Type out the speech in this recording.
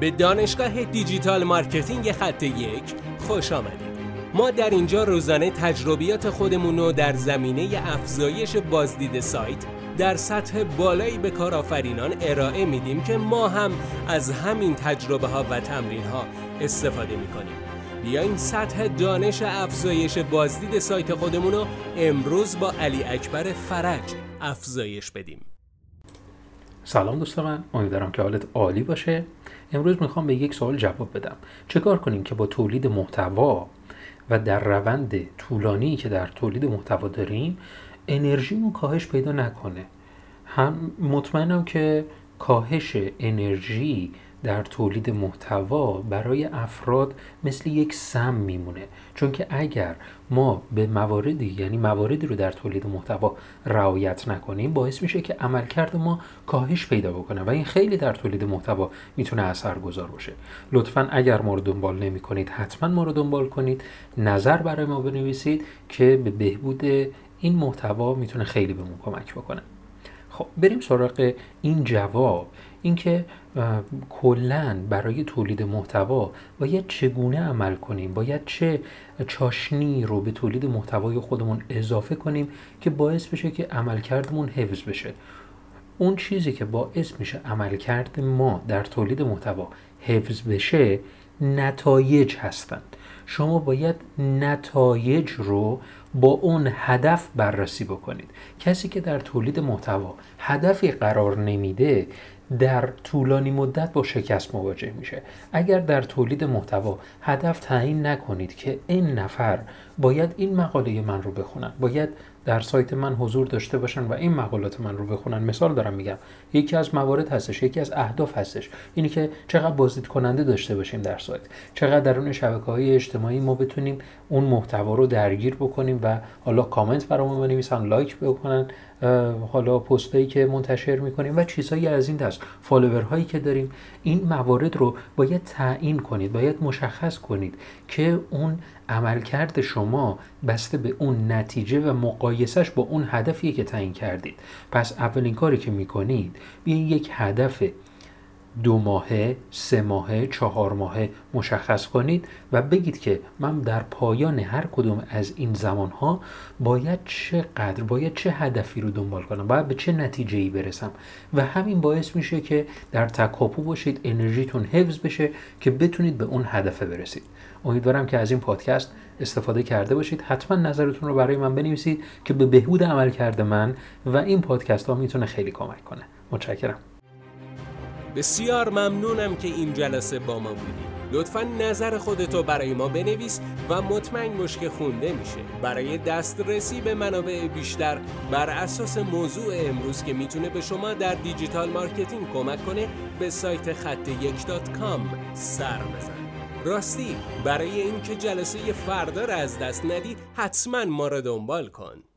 به دانشگاه دیجیتال مارکتینگ خط یک خوش آمدید. ما در اینجا روزانه تجربیات خودمون رو در زمینه افزایش بازدید سایت در سطح بالایی به کارآفرینان ارائه میدیم که ما هم از همین تجربه ها و تمرین ها استفاده میکنیم. بیاین سطح دانش افزایش بازدید سایت خودمون رو امروز با علی اکبر فرج افزایش بدیم. سلام دوست من، امیدوارم که حالت عالی باشه. امروز میخوام به یک سوال جواب بدم. چیکار کنیم که با تولید محتوا و در روند طولانی که در تولید محتوا داریم انرژیمون کاهش پیدا نکنه. هم مطمئنم که کاهش انرژی در تولید محتوا برای افراد مثل یک سم میمونه، چون که اگر ما به مواردی رو در تولید محتوا رعایت نکنیم باعث میشه که عملکرد ما کاهش پیدا بکنه و این خیلی در تولید محتوا میتونه اثرگذار باشه. لطفاً اگر ما رو دنبال نمی‌کنید حتما ما رو دنبال کنید، نظر برای ما بنویسید که به بهبود این محتوا میتونه خیلی بهمون کمک بکنه. خب بریم سراغ این جواب، اینکه کلاً برای تولید محتوا باید چگونه عمل کنیم، باید چه چاشنی رو به تولید محتوای خودمون اضافه کنیم که باعث بشه که عملکردمون حفظ بشه. اون چیزی که باعث میشه عملکرد ما در تولید محتوا حفظ بشه نتایج هستند. شما باید نتایج رو با اون هدف بررسی بکنید. کسی که در تولید محتوا هدفی قرار نمیده در طولانی مدت با شکست مواجه میشه. اگر در تولید محتوا هدف تعیین نکنید که این نفر باید این مقاله من رو بخونن، باید در سایت من حضور داشته باشن و این مقالات من رو بخونن. مثال دارم میگم، یکی از موارد هستش، یکی از اهداف هستش اینی که چقدر بازدید کننده داشته باشیم در سایت، چقدر در اون شبکه‌های اجتماعی ما بتونیم اون محتوا رو درگیر بکنیم و حالا کامنت برامون بنویسن، لایک بکنن، حالا پستایی که منتشر میکنیم و چیزایی از این دست، فالوورهایی که داریم. این موارد رو باید تعیین کنید، باید مشخص کنید که اون عملکرد شما بسته به اون نتیجه و مقایسش با اون هدفیه که تعیین کردید. پس اولین کاری که میکنید بیاین یک هدف 2 ماهه، 3 ماهه، 4 ماهه مشخص کنید و بگید که من در پایان هر کدوم از این زمانها باید چه هدفی رو دنبال کنم، باید به چه نتیجه‌ای برسم و همین باعث میشه که در تکاپو باشید، انرژیتون حفظ بشه که بتونید به اون هدف برسید. امیدوارم که از این پادکست استفاده کرده باشید. حتما نظرتون رو برای من بنویسید که به بهبود عملکرد من و این پادکست ها میتونه خیلی کمک کنه. متشکرم. بسیار ممنونم که این جلسه با ما بودی. لطفاً نظر خودتو برای ما بنویس و مطمئن باش که خونده میشه. برای دسترسی به منابع بیشتر بر اساس موضوع امروز که میتونه به شما در دیجیتال مارکتینگ کمک کنه به سایت خط1.com سر بزن. راستی برای اینکه جلسه فردا را از دست ندی حتماً ما را دنبال کن.